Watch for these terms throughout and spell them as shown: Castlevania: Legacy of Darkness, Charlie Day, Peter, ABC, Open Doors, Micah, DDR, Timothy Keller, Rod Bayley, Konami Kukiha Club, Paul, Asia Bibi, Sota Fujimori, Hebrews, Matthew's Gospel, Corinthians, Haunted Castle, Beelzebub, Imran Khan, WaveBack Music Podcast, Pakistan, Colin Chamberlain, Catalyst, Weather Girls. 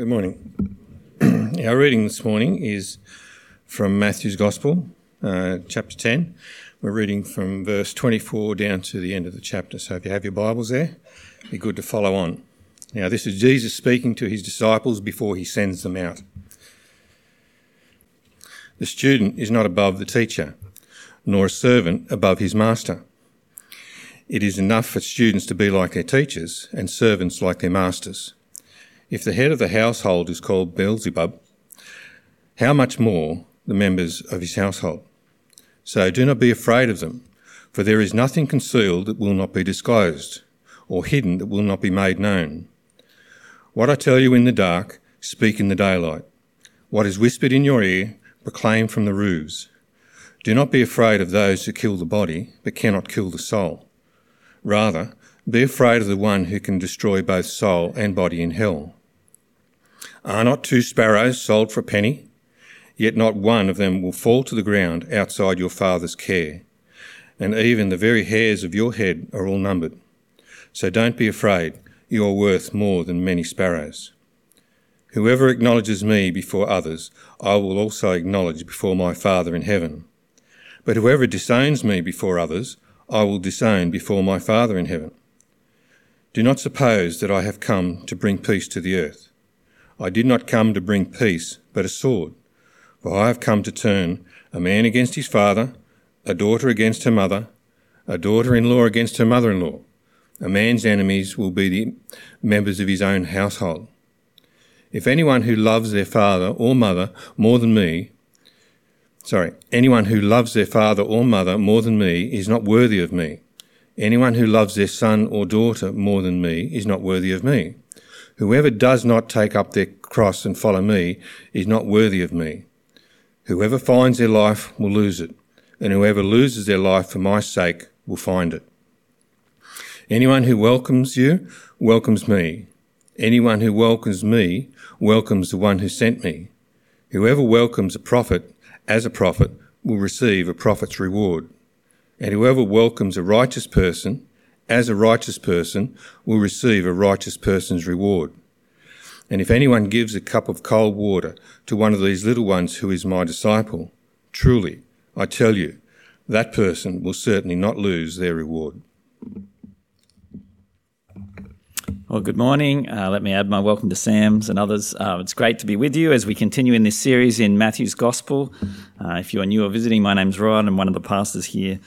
Good morning. Our reading this morning is from Matthew's Gospel, chapter 10. We're reading from verse 24 down to the end of the chapter. So if you have your Bibles there, it'd be good to follow on. Now, this is Jesus speaking to his disciples before he sends them out. The student is not above the teacher, nor a servant above his master. It is enough for students to be like their teachers and servants like their masters. If the head of the household is called Beelzebub, how much more the members of his household? So do not be afraid of them, for there is nothing concealed that will not be disclosed, or hidden that will not be made known. What I tell you in the dark, speak in the daylight. What is whispered in your ear, proclaim from the roofs. Do not be afraid of those who kill the body, but cannot kill the soul. Rather, be afraid of the one who can destroy both soul and body in hell. Are not 2 sparrows sold for a penny? Yet not one of them will fall to the ground outside your Father's care. And even the very hairs of your head are all numbered. So don't be afraid, you are worth more than many sparrows. Whoever acknowledges me before others, I will also acknowledge before my Father in heaven. But whoever disowns me before others, I will disown before my Father in heaven. Do not suppose that I have come to bring peace to the earth. I did not come to bring peace, but a sword. For I have come to turn a man against his father, a daughter against her mother, a daughter-in-law against her mother-in-law. A man's enemies will be the members of his own household. If anyone who loves their father or mother more than me, anyone who loves their father or mother more than me is not worthy of me. Anyone who loves their son or daughter more than me is not worthy of me. Whoever does not take up their cross and follow me is not worthy of me. Whoever finds their life will lose it, and whoever loses their life for my sake will find it. Anyone who welcomes you welcomes me. Anyone who welcomes me welcomes the one who sent me. Whoever welcomes a prophet as a prophet will receive a prophet's reward. And whoever welcomes a righteous person as a righteous person will receive a righteous person's reward. And if anyone gives a cup of cold water to one of these little ones who is my disciple, truly, I tell you, that person will certainly not lose their reward. Well, good morning. Let me add my welcome to Sam's and others. It's great to be with you as we continue in this series in Matthew's Gospel. If you are new or visiting, my name's Rod. I'm one of the pastors here.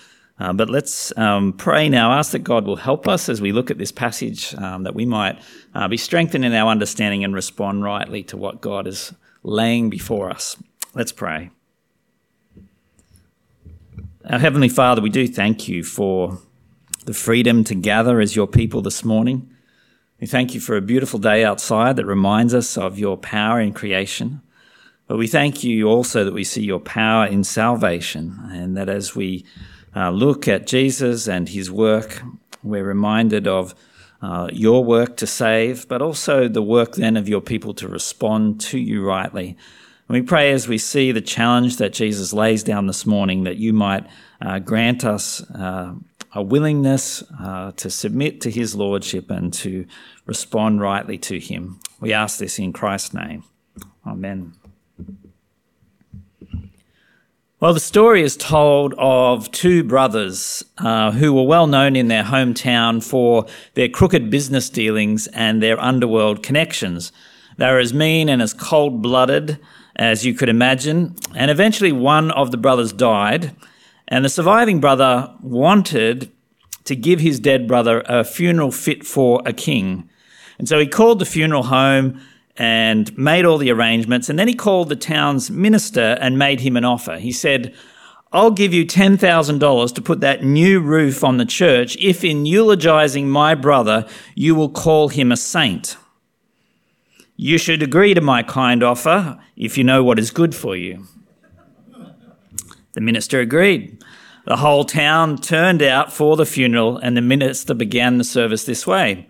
But let's pray now, ask that God will help us as we look at this passage, that we might be strengthened in our understanding and respond rightly to what God is laying before us. Let's pray. Our Heavenly Father, we do thank you for the freedom to gather as your people this morning. We thank you for a beautiful day outside that reminds us of your power in creation. But we thank you also that we see your power in salvation, and that as we look at Jesus and his work, we're reminded of your work to save, but also the work then of your people to respond to you rightly. And we pray as we see the challenge that Jesus lays down this morning, that you might grant us a willingness to submit to his lordship and to respond rightly to him. We ask this in Christ's name. Amen. Well, the story is told of 2 brothers who were well known in their hometown for their crooked business dealings and their underworld connections. They were as mean and as cold-blooded as you could imagine, and eventually one of the brothers died, and the surviving brother wanted to give his dead brother a funeral fit for a king. And so he called the funeral home and made all the arrangements, and then he called the town's minister and made him an offer. He said, "I'll give you $10,000 to put that new roof on the church if in eulogizing my brother you will call him a saint. You should agree to my kind offer if you know what is good for you." The minister agreed. The whole town turned out for the funeral, and the minister began the service this way.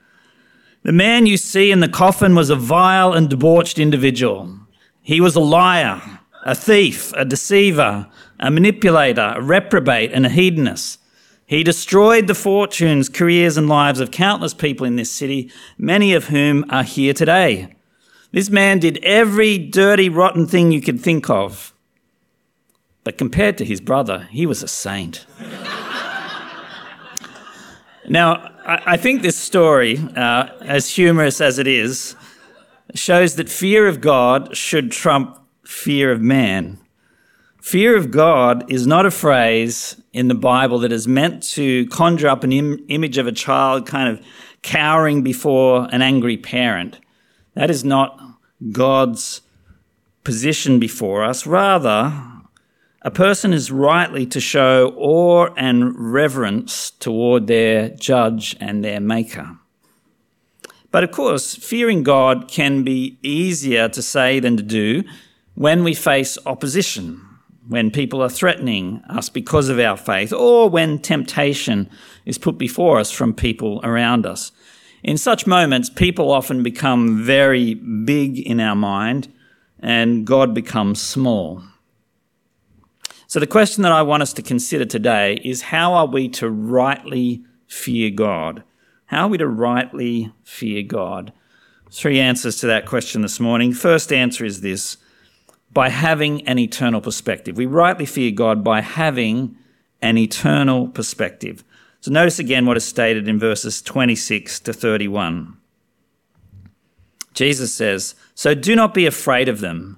"The man you see in the coffin was a vile and debauched individual. He was a liar, a thief, a deceiver, a manipulator, a reprobate, and a hedonist. He destroyed the fortunes, careers, and lives of countless people in this city, many of whom are here today. This man did every dirty, rotten thing you could think of. But compared to his brother, he was a saint. Now, I think this story, as humorous as it is, shows that fear of God should trump fear of man. Fear of God is not a phrase in the Bible that is meant to conjure up an image of a child kind of cowering before an angry parent. That is not God's position before us. Rather, a person is rightly to show awe and reverence toward their judge and their maker. But of course, fearing God can be easier to say than to do when we face opposition, when people are threatening us because of our faith, or when temptation is put before us from people around us. In such moments, people often become very big in our mind and God becomes small. So the question that I want us to consider today is, how are we to rightly fear God? How are we to rightly fear God? 3 answers to that question this morning. First answer is this: by having an eternal perspective. We rightly fear God by having an eternal perspective. So notice again what is stated in verses 26 to 31. Jesus says, "So do not be afraid of them.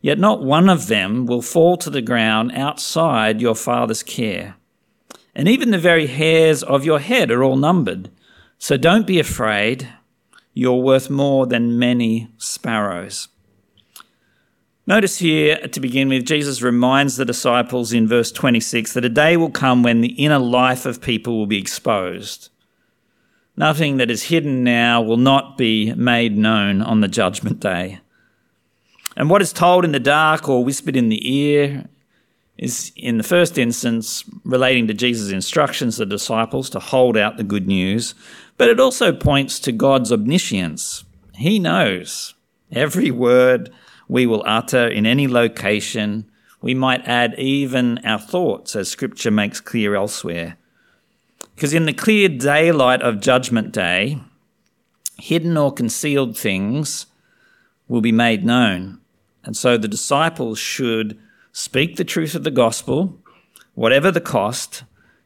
Yet not one of them will fall to the ground outside your Father's care. And even the very hairs of your head are all numbered. So don't be afraid. You're worth more than many sparrows." Notice here, to begin with, Jesus reminds the disciples in verse 26 that a day will come when the inner life of people will be exposed. Nothing that is hidden now will not be made known on the judgment day. And what is told in the dark or whispered in the ear is, in the first instance, relating to Jesus' instructions to the disciples to hold out the good news, but it also points to God's omniscience. He knows every word we will utter in any location. We might add even our thoughts, as Scripture makes clear elsewhere. Because in the clear daylight of Judgment Day, hidden or concealed things will be made known. And so the disciples should speak the truth of the gospel, whatever the cost,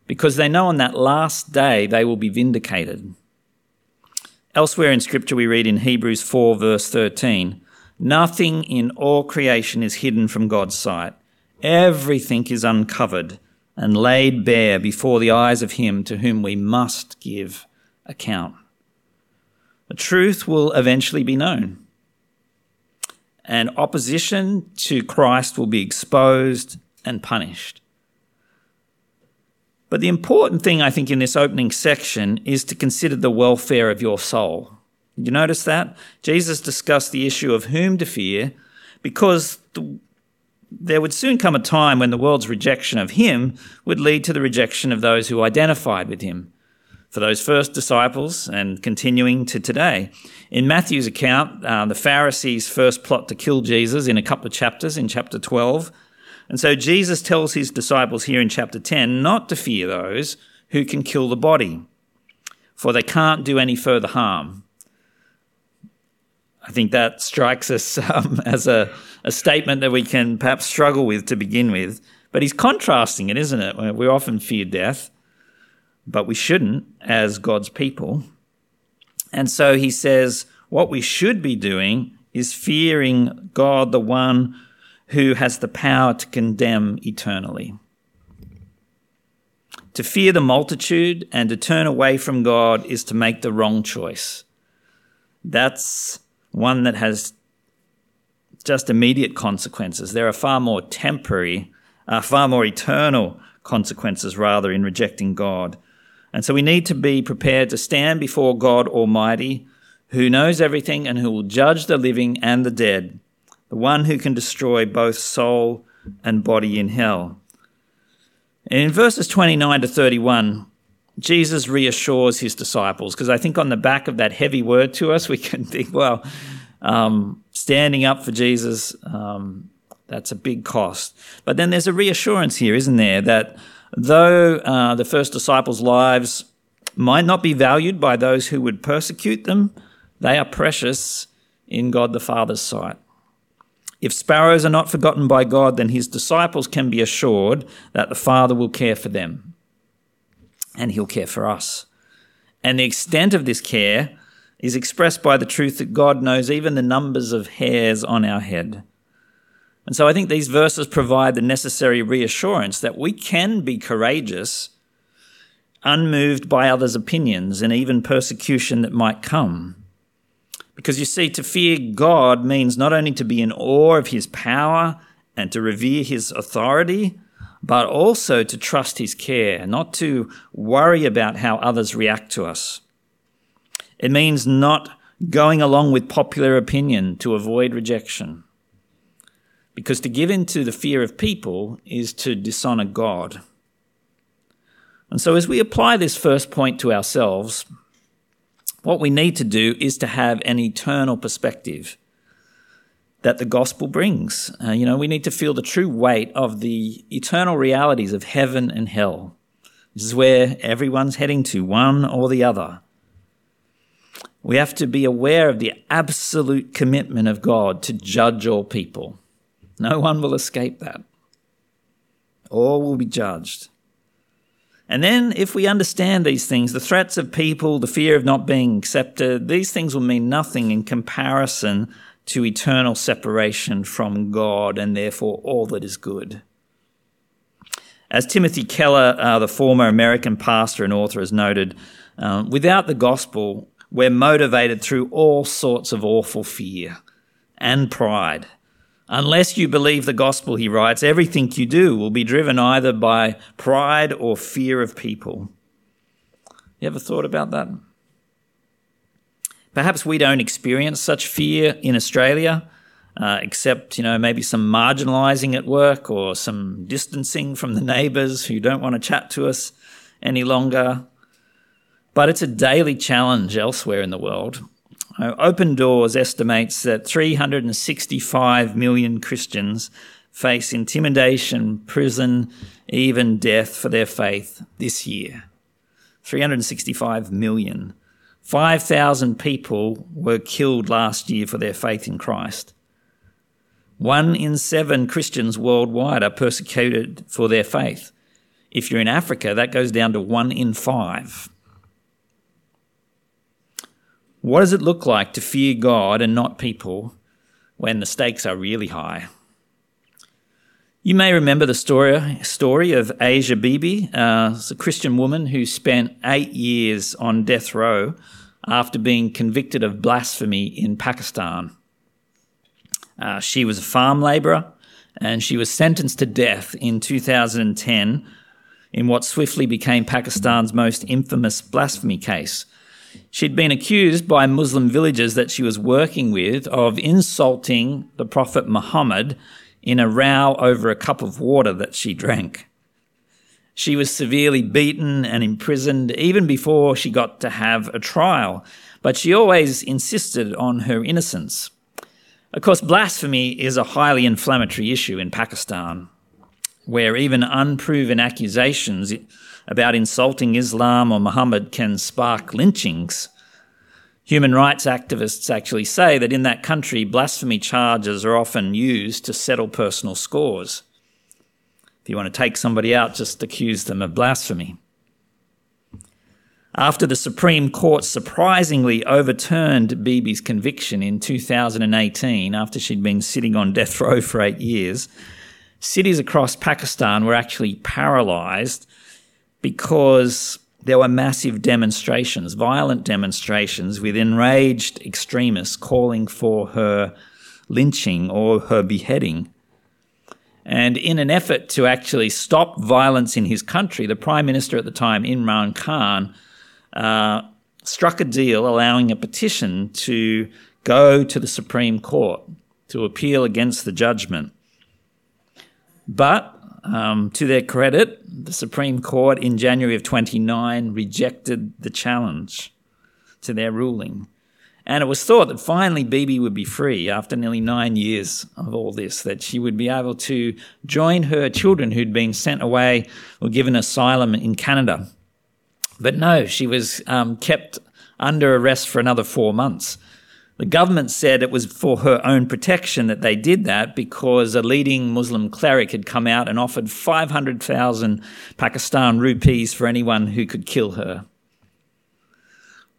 because they know on that last day they will be vindicated. Elsewhere in Scripture we read in Hebrews 4 verse 13, "Nothing in all creation is hidden from God's sight. Everything is uncovered and laid bare before the eyes of him to whom we must give account." The truth will eventually be known. And opposition to Christ will be exposed and punished. But the important thing, I think, in this opening section is to consider the welfare of your soul. Did you notice that? Jesus discussed the issue of whom to fear, because there would soon come a time when the world's rejection of him would lead to the rejection of those who identified with him. For those first disciples and continuing to today. In Matthew's account, the Pharisees first plot to kill Jesus in a couple of chapters, in chapter 12. And so Jesus tells his disciples here in chapter 10 not to fear those who can kill the body, for they can't do any further harm. I think that strikes us as a statement that we can perhaps struggle with to begin with. But he's contrasting it, isn't it? We often fear death, but we shouldn't as God's people. And so he says what we should be doing is fearing God, the one who has the power to condemn eternally. To fear the multitude and to turn away from God is to make the wrong choice. That's one that has just immediate consequences. There are far more eternal consequences, rather, in rejecting God. And so we need to be prepared to stand before God Almighty, who knows everything and who will judge the living and the dead. the one who can destroy both soul and body in hell. And in verses 29 to 31, Jesus reassures his disciples, because I think on the back of that heavy word to us, we can think, well, standing up for Jesus, that's a big cost. But then there's a reassurance here, isn't there, that though the first disciples' lives might not be valued by those who would persecute them, they are precious in God the Father's sight. If sparrows are not forgotten by God, then his disciples can be assured that the Father will care for them. And he'll care for us. And the extent of this care is expressed by the truth that God knows even the numbers of hairs on our head. And so I think these verses provide the necessary reassurance that we can be courageous, unmoved by others' opinions and even persecution that might come. Because you see, to fear God means not only to be in awe of his power and to revere his authority, but also to trust his care, not to worry about how others react to us. It means not going along with popular opinion to avoid rejection, because to give in to the fear of people is to dishonor God. And so as we apply this first point to ourselves, what we need to do is to have an eternal perspective that the gospel brings. We need to feel the true weight of the eternal realities of heaven and hell. This is where everyone's heading to, one or the other. We have to be aware of the absolute commitment of God to judge all people. No one will escape that. All will be judged. And then if we understand these things, the threats of people, the fear of not being accepted, these things will mean nothing in comparison to eternal separation from God and therefore all that is good. As Timothy Keller, the former American pastor and author, has noted, without the gospel, we're motivated through all sorts of awful fear and pride. Unless you believe the gospel, he writes, everything you do will be driven either by pride or fear of people. You ever thought about that? Perhaps we don't experience such fear in Australia, except, maybe some marginalising at work or some distancing from the neighbours who don't want to chat to us any longer. But it's a daily challenge elsewhere in the world. Open Doors estimates that 365 million Christians face intimidation, prison, even death for their faith this year. 365 million. 5,000 people were killed last year for their faith in Christ. 1 in 7 Christians worldwide are persecuted for their faith. If you're in Africa, that goes down to 1 in 5. What does it look like to fear God and not people when the stakes are really high? You may remember the story of Asia Bibi, a Christian woman who spent 8 years on death row after being convicted of blasphemy in Pakistan. She was a farm labourer and she was sentenced to death in 2010 in what swiftly became Pakistan's most infamous blasphemy case. She'd been accused by Muslim villagers that she was working with of insulting the Prophet Muhammad in a row over a cup of water that she drank. She was severely beaten and imprisoned even before she got to have a trial, but she always insisted on her innocence. Of course, blasphemy is a highly inflammatory issue in Pakistan, where even unproven accusations about insulting Islam or Muhammad can spark lynchings. Human rights activists actually say that in that country, blasphemy charges are often used to settle personal scores. If you want to take somebody out, just accuse them of blasphemy. After the Supreme Court surprisingly overturned Bibi's conviction in 2018, after she'd been sitting on death row for 8 years, cities across Pakistan were actually paralysed because there were massive demonstrations, violent demonstrations with enraged extremists calling for her lynching or her beheading. And in an effort to actually stop violence in his country, the Prime Minister at the time, Imran Khan, struck a deal allowing a petition to go to the Supreme Court to appeal against the judgment. But to their credit, the Supreme Court in January of 29 rejected the challenge to their ruling. And it was thought that finally Bibi would be free after nearly 9 years of all this, that she would be able to join her children who'd been sent away or given asylum in Canada. But no, she was kept under arrest for another 4 months. The government said it was for her own protection that they did that because a leading Muslim cleric had come out and offered 500,000 Pakistan rupees for anyone who could kill her.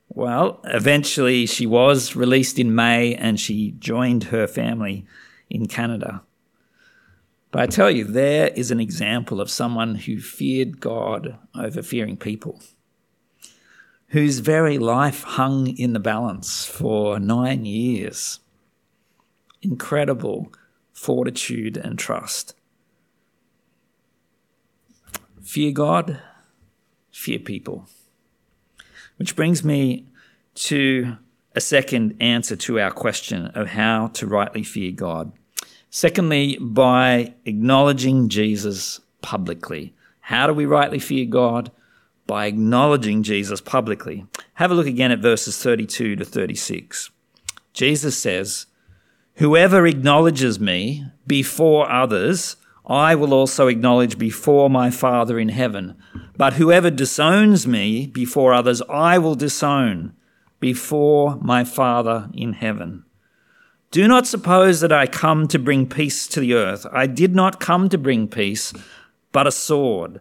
Well, eventually she was released in May and she joined her family in Canada. But I tell you, there is an example of someone who feared God over fearing people, whose very life hung in the balance for 9 years. Incredible fortitude and trust. Fear God, fear people. Which brings me to a second answer to our question of how to rightly fear God. Secondly, by acknowledging Jesus publicly. How do we rightly fear God? By acknowledging Jesus publicly. Have a look again at verses 32 to 36. Jesus says, "Whoever acknowledges me before others, I will also acknowledge before my Father in heaven. But whoever disowns me before others, I will disown before my Father in heaven. Do not suppose that I come to bring peace to the earth. I did not come to bring peace, but a sword.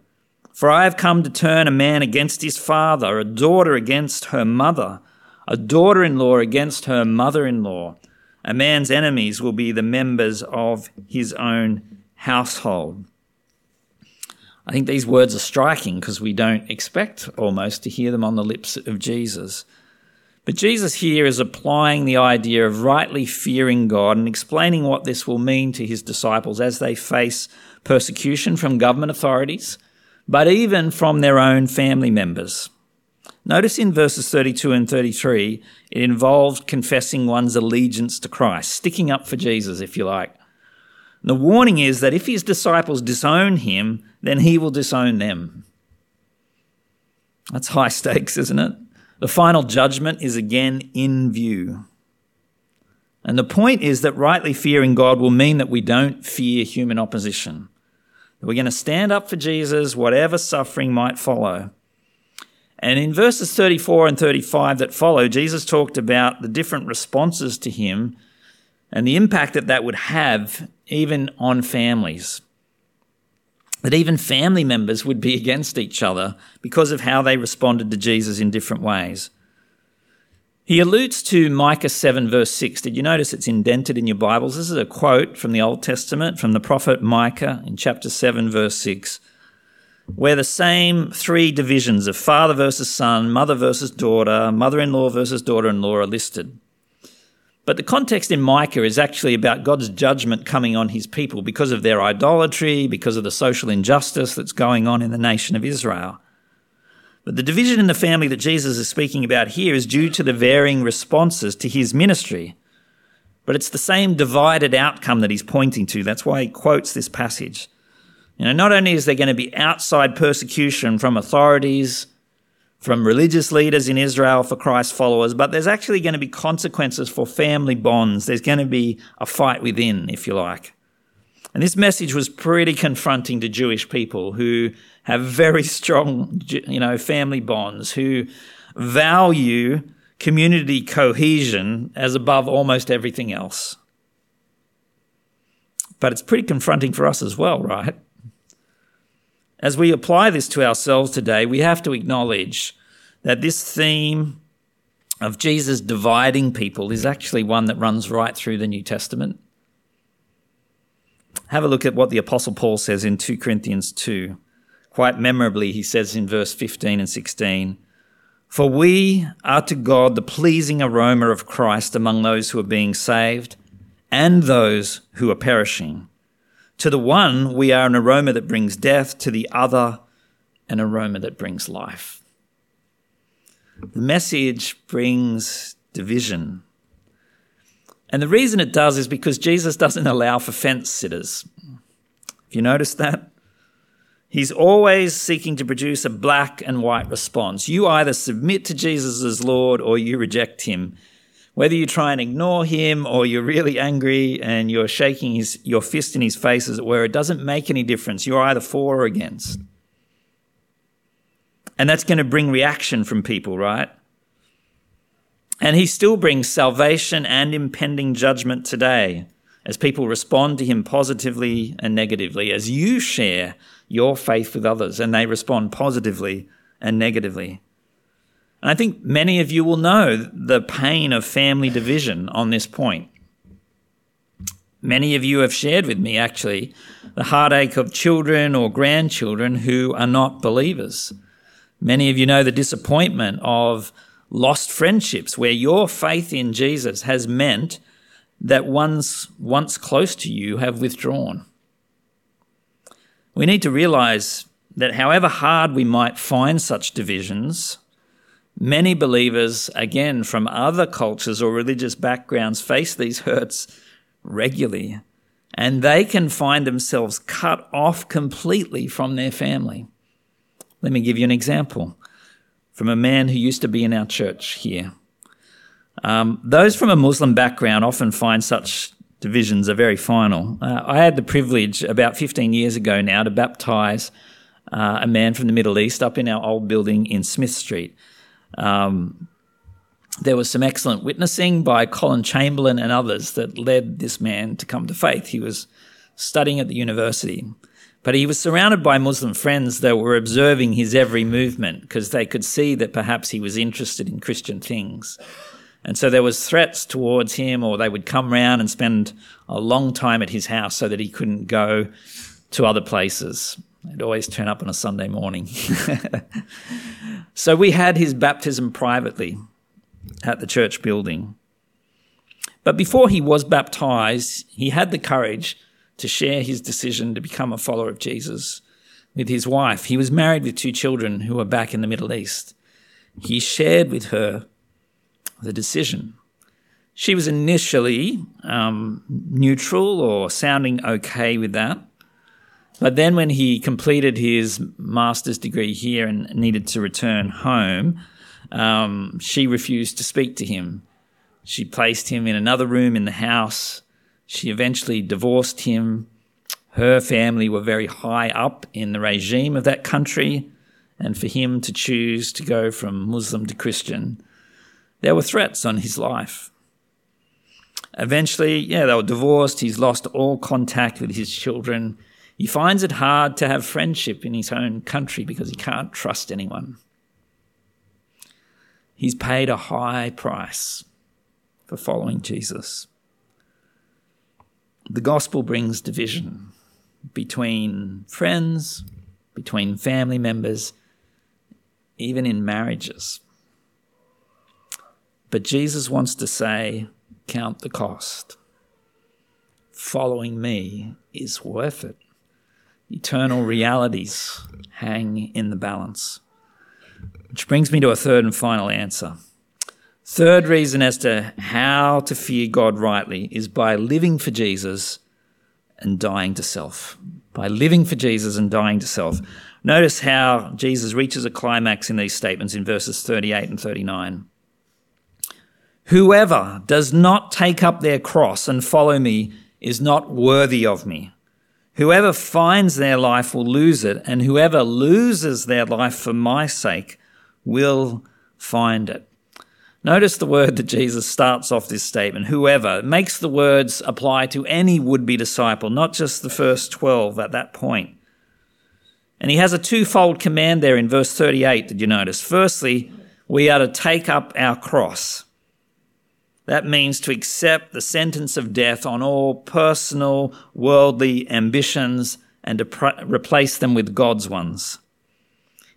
For I have come to turn a man against his father, a daughter against her mother, a daughter-in-law against her mother-in-law. A man's enemies will be the members of his own household." I think these words are striking because we don't expect almost to hear them on the lips of Jesus. But Jesus here is applying the idea of rightly fearing God and explaining what this will mean to his disciples as they face persecution from government authorities, but even from their own family members. Notice in verses 32 and 33, it involved confessing one's allegiance to Christ, sticking up for Jesus, if you like. The warning is that if his disciples disown him, then he will disown them. That's high stakes, isn't it? The final judgment is again in view. And the point is that rightly fearing God will mean that we don't fear human opposition. We're going to stand up for Jesus, whatever suffering might follow. And in verses 34 and 35 that follow, Jesus talked about the different responses to him and the impact that that would have even on families, that even family members would be against each other because of how they responded to Jesus in different ways. He alludes to Micah 7 verse 6. Did you notice it's indented in your Bibles? This is a quote from the Old Testament from the prophet Micah in chapter 7 verse 6, where the same three divisions of father versus son, mother versus daughter, mother-in-law versus daughter-in-law are listed. But the context in Micah is actually about God's judgment coming on his people because of their idolatry, because of the social injustice that's going on in the nation of Israel. But the division in the family that Jesus is speaking about here is due to the varying responses to his ministry. But it's the same divided outcome that he's pointing to. That's why he quotes this passage. You know, not only is there going to be outside persecution from authorities, from religious leaders in Israel for Christ's followers, but there's actually going to be consequences for family bonds. There's going to be a fight within, if you like. And this message was pretty confronting to Jewish people who have very strong, family bonds, who value community cohesion as above almost everything else. But it's pretty confronting for us as well, right? As we apply this to ourselves today, we have to acknowledge that this theme of Jesus dividing people is actually one that runs right through the New Testament. Have a look at what the Apostle Paul says in 2 Corinthians 2. Quite memorably, he says in verse 15 and 16, "For we are to God the pleasing aroma of Christ among those who are being saved and those who are perishing. To the one, we are an aroma that brings death, to the other, an aroma that brings life." The message brings division. And the reason it does is because Jesus doesn't allow for fence sitters. Have you noticed that? He's always seeking to produce a black and white response. You either submit to Jesus as Lord or you reject him. Whether you try and ignore him or you're really angry and you're shaking your fist in his face, as it were, it doesn't make any difference. You're either for or against. And that's going to bring reaction from people, right? And he still brings salvation and impending judgment today as people respond to him positively and negatively, as you share your faith with others and they respond positively and negatively. And I think many of you will know the pain of family division on this point. Many of you have shared with me, actually, the heartache of children or grandchildren who are not believers. Many of you know the disappointment of lost friendships where your faith in Jesus has meant that ones once close to you have withdrawn. We need to realize that however hard we might find such divisions, many believers, again, from other cultures or religious backgrounds face these hurts regularly, and they can find themselves cut off completely from their family. Let me give you an example from a man who used to be in our church here. Those from a Muslim background often find such divisions are very final. I had the privilege about 15 years ago now to baptise a man from the Middle East up in our old building in Smith Street. There was some excellent witnessing by Colin Chamberlain and others that led this man to come to faith. He was studying at the university. But he was surrounded by Muslim friends that were observing his every movement because they could see that perhaps he was interested in Christian things. And so there was threats towards him, or they would come round and spend a long time at his house so that he couldn't go to other places. They'd always turn up on a Sunday morning. So we had his baptism privately at the church building. But before he was baptised, he had the courage to share his decision to become a follower of Jesus with his wife. He was married with 2 children who were back in the Middle East. He shared with her the decision. She was initially neutral or sounding okay with that. But then when he completed his master's degree here and needed to return home, she refused to speak to him. She placed him in another room in the house. She eventually divorced him. Her family were very high up in the regime of that country, and for him to choose to go from Muslim to Christian, there were threats on his life. Eventually, they were divorced. He's lost all contact with his children. He finds it hard to have friendship in his own country because he can't trust anyone. He's paid a high price for following Jesus. The gospel brings division between friends, between family members, even in marriages. But Jesus wants to say, count the cost. Following me is worth it. Eternal realities hang in the balance. Which brings me to a third and final answer. Third reason as to how to fear God rightly is by living for Jesus and dying to self. By living for Jesus and dying to self. Notice how Jesus reaches a climax in these statements in verses 38 and 39. Whoever does not take up their cross and follow me is not worthy of me. Whoever finds their life will lose it, and whoever loses their life for my sake will find it. Notice the word that Jesus starts off this statement, whoever. It makes the words apply to any would-be disciple, not just the first 12 at that point. And he has a twofold command there in verse 38, did you notice? Firstly, we are to take up our cross. That means to accept the sentence of death on all personal, worldly ambitions and to replace them with God's ones.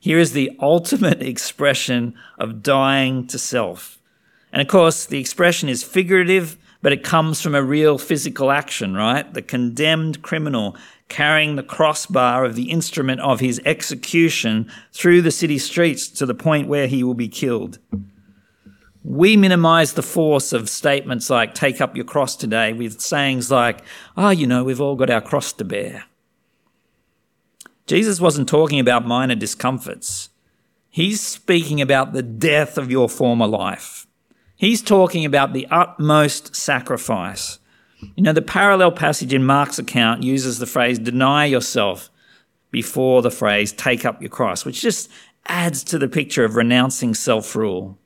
Here is the ultimate expression of dying to self. And of course, the expression is figurative, but it comes from a real physical action, right? The condemned criminal carrying the crossbar of the instrument of his execution through the city streets to the point where he will be killed. We minimize the force of statements like take up your cross today with sayings like, we've all got our cross to bear. Jesus wasn't talking about minor discomforts. He's speaking about the death of your former life. He's talking about the utmost sacrifice. The parallel passage in Mark's account uses the phrase deny yourself before the phrase take up your cross, which just adds to the picture of renouncing self-rule.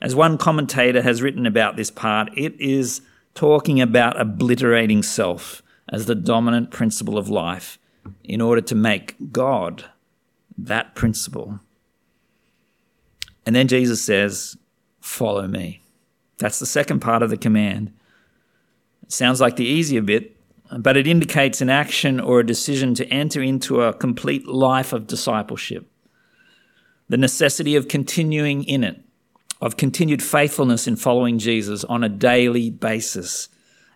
As one commentator has written about this part, it is talking about obliterating self as the dominant principle of life in order to make God that principle. And then Jesus says, follow me. That's the second part of the command. It sounds like the easier bit, but it indicates an action or a decision to enter into a complete life of discipleship, the necessity of continuing in it, of continued faithfulness in following Jesus on a daily basis.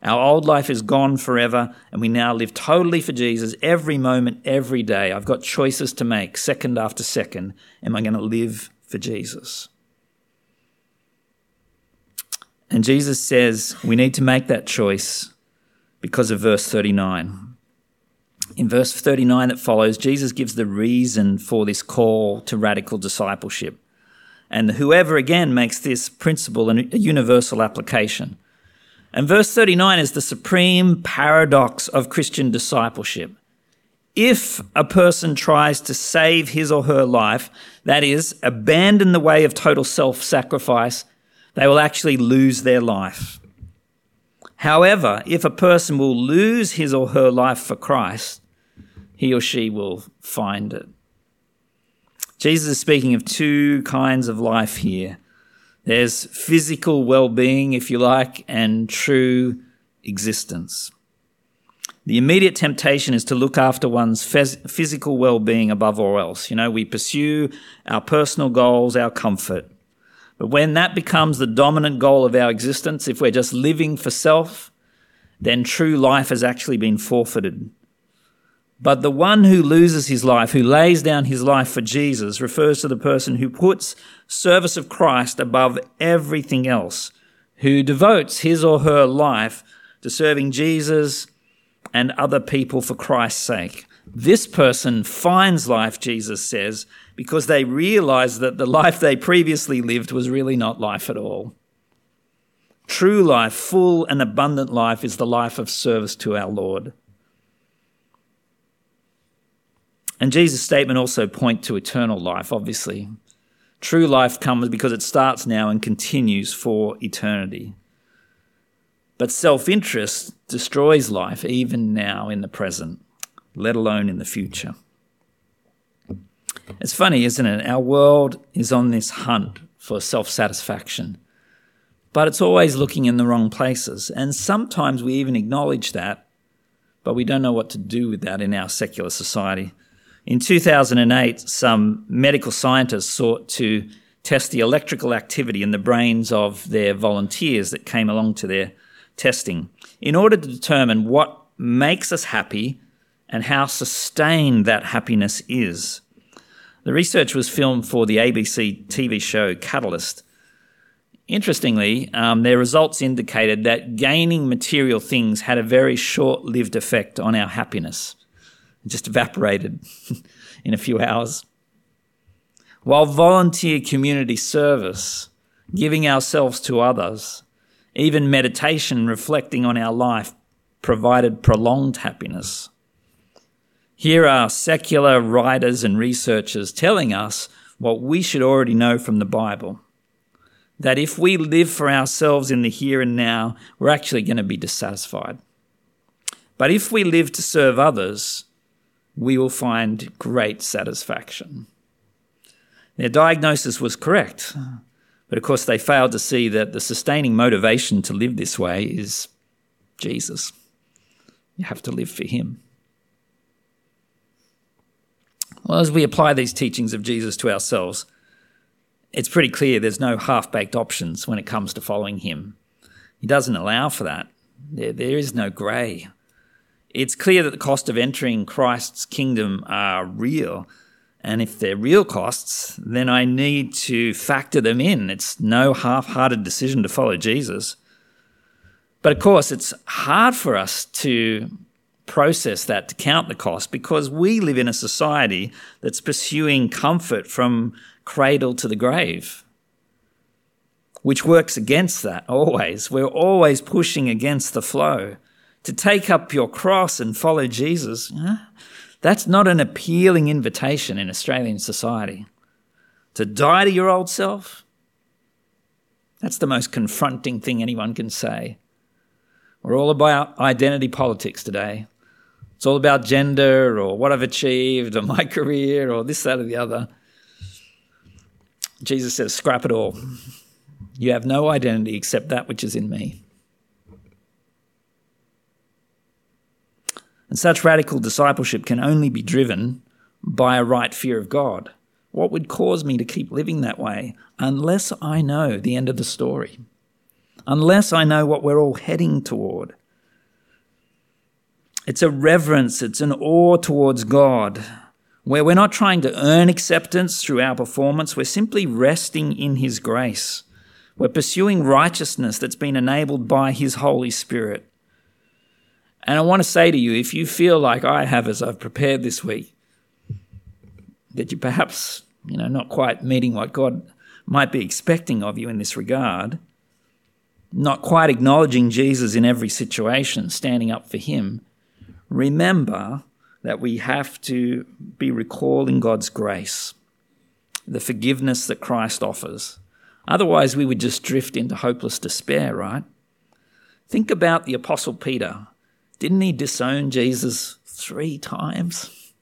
Our old life is gone forever, and we now live totally for Jesus every moment, every day. I've got choices to make, second after second. Am I going to live for Jesus? And Jesus says we need to make that choice because of verse 39. In verse 39 that follows, Jesus gives the reason for this call to radical discipleship. And whoever, again, makes this principle a universal application. And verse 39 is the supreme paradox of Christian discipleship. If a person tries to save his or her life, that is, abandon the way of total self-sacrifice, they will actually lose their life. However, if a person will lose his or her life for Christ, he or she will find it. Jesus is speaking of two kinds of life here. There's physical well-being, if you like, and true existence. The immediate temptation is to look after one's physical well-being above all else. We pursue our personal goals, our comfort. But when that becomes the dominant goal of our existence, if we're just living for self, then true life has actually been forfeited. But the one who loses his life, who lays down his life for Jesus, refers to the person who puts service of Christ above everything else, who devotes his or her life to serving Jesus and other people for Christ's sake. This person finds life, Jesus says, because they realize that the life they previously lived was really not life at all. True life, full and abundant life, is the life of service to our Lord. And Jesus' statement also point to eternal life, obviously. True life comes because it starts now and continues for eternity. But self-interest destroys life even now in the present, let alone in the future. It's funny, isn't it? Our world is on this hunt for self-satisfaction, but it's always looking in the wrong places. And sometimes we even acknowledge that, but we don't know what to do with that in our secular society. In 2008, some medical scientists sought to test the electrical activity in the brains of their volunteers that came along to their testing in order to determine what makes us happy and how sustained that happiness is. The research was filmed for the ABC TV show Catalyst. Interestingly, their results indicated that gaining material things had a very short-lived effect on our happiness. Just evaporated in a few hours. While volunteer community service, giving ourselves to others, even meditation reflecting on our life provided prolonged happiness. Here are secular writers and researchers telling us what we should already know from the Bible, that if we live for ourselves in the here and now, we're actually going to be dissatisfied. But if we live to serve others, we will find great satisfaction. Their diagnosis was correct, but of course they failed to see that the sustaining motivation to live this way is Jesus. You have to live for him. Well, as we apply these teachings of Jesus to ourselves, it's pretty clear there's no half-baked options when it comes to following him. He doesn't allow for that. There is no grey. It's clear that the cost of entering Christ's kingdom are real And if they're real costs, then I need to factor them in. It's no half-hearted decision to follow Jesus. But of course, it's hard for us to process that, to count the cost, because we live in a society that's pursuing comfort from cradle to the grave, which works against that always. We're always pushing against the flow. To take up your cross and follow Jesus, that's not an appealing invitation in Australian society. To die to your old self, that's the most confronting thing anyone can say. We're all about identity politics today. It's all about gender or what I've achieved or my career or this, that or the other. Jesus says, scrap it all. You have no identity except that which is in me. And such radical discipleship can only be driven by a right fear of God. What would cause me to keep living that way unless I know the end of the story? Unless I know what we're all heading toward? It's a reverence, it's an awe towards God, where we're not trying to earn acceptance through our performance, we're simply resting in His grace. We're pursuing righteousness that's been enabled by His Holy Spirit. And I want to say to you, if you feel like I have as I've prepared this week, that you're perhaps, not quite meeting what God might be expecting of you in this regard, not quite acknowledging Jesus in every situation, standing up for Him, remember that we have to be recalling God's grace, the forgiveness that Christ offers. Otherwise, we would just drift into hopeless despair, right? Think about the Apostle Peter. Didn't he disown Jesus 3 times?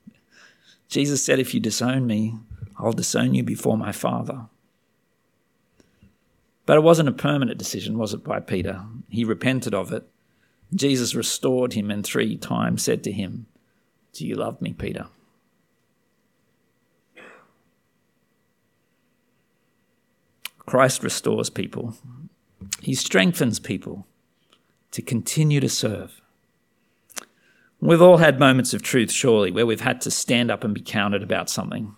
Jesus said, if you disown me, I'll disown you before my Father. But it wasn't a permanent decision, was it, by Peter? He repented of it. Jesus restored him and 3 times said to him, do you love me, Peter? Christ restores people. He strengthens people to continue to serve. We've all had moments of truth, surely, where we've had to stand up and be counted about something.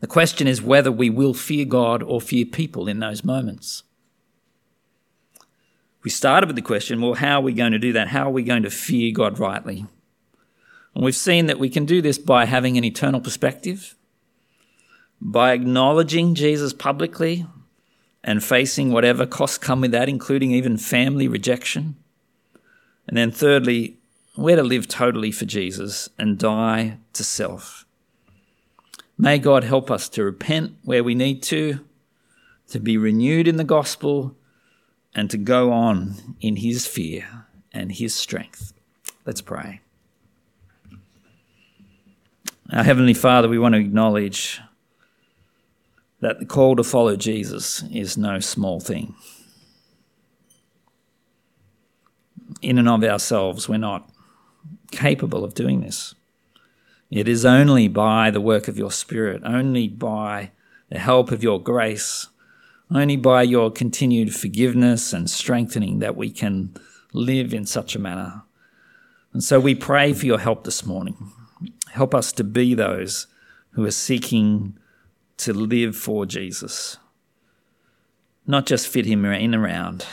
The question is whether we will fear God or fear people in those moments. We started with the question, well, how are we going to do that? How are we going to fear God rightly? And we've seen that we can do this by having an eternal perspective, by acknowledging Jesus publicly and facing whatever costs come with that, including even family rejection. And then thirdly, we're to live totally for Jesus and die to self. May God help us to repent where we need to be renewed in the gospel, and to go on in His fear and His strength. Let's pray. Our Heavenly Father, we want to acknowledge that the call to follow Jesus is no small thing. In and of ourselves, we're not capable of doing this. It is only by the work of your Spirit, only by the help of your grace, only by your continued forgiveness and strengthening that we can live in such a manner. And so we pray for your help this morning. Help us to be those who are seeking to live for Jesus, not just fit Him in around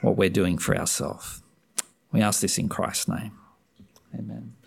what we're doing for ourselves. We ask this in Christ's name. Amen.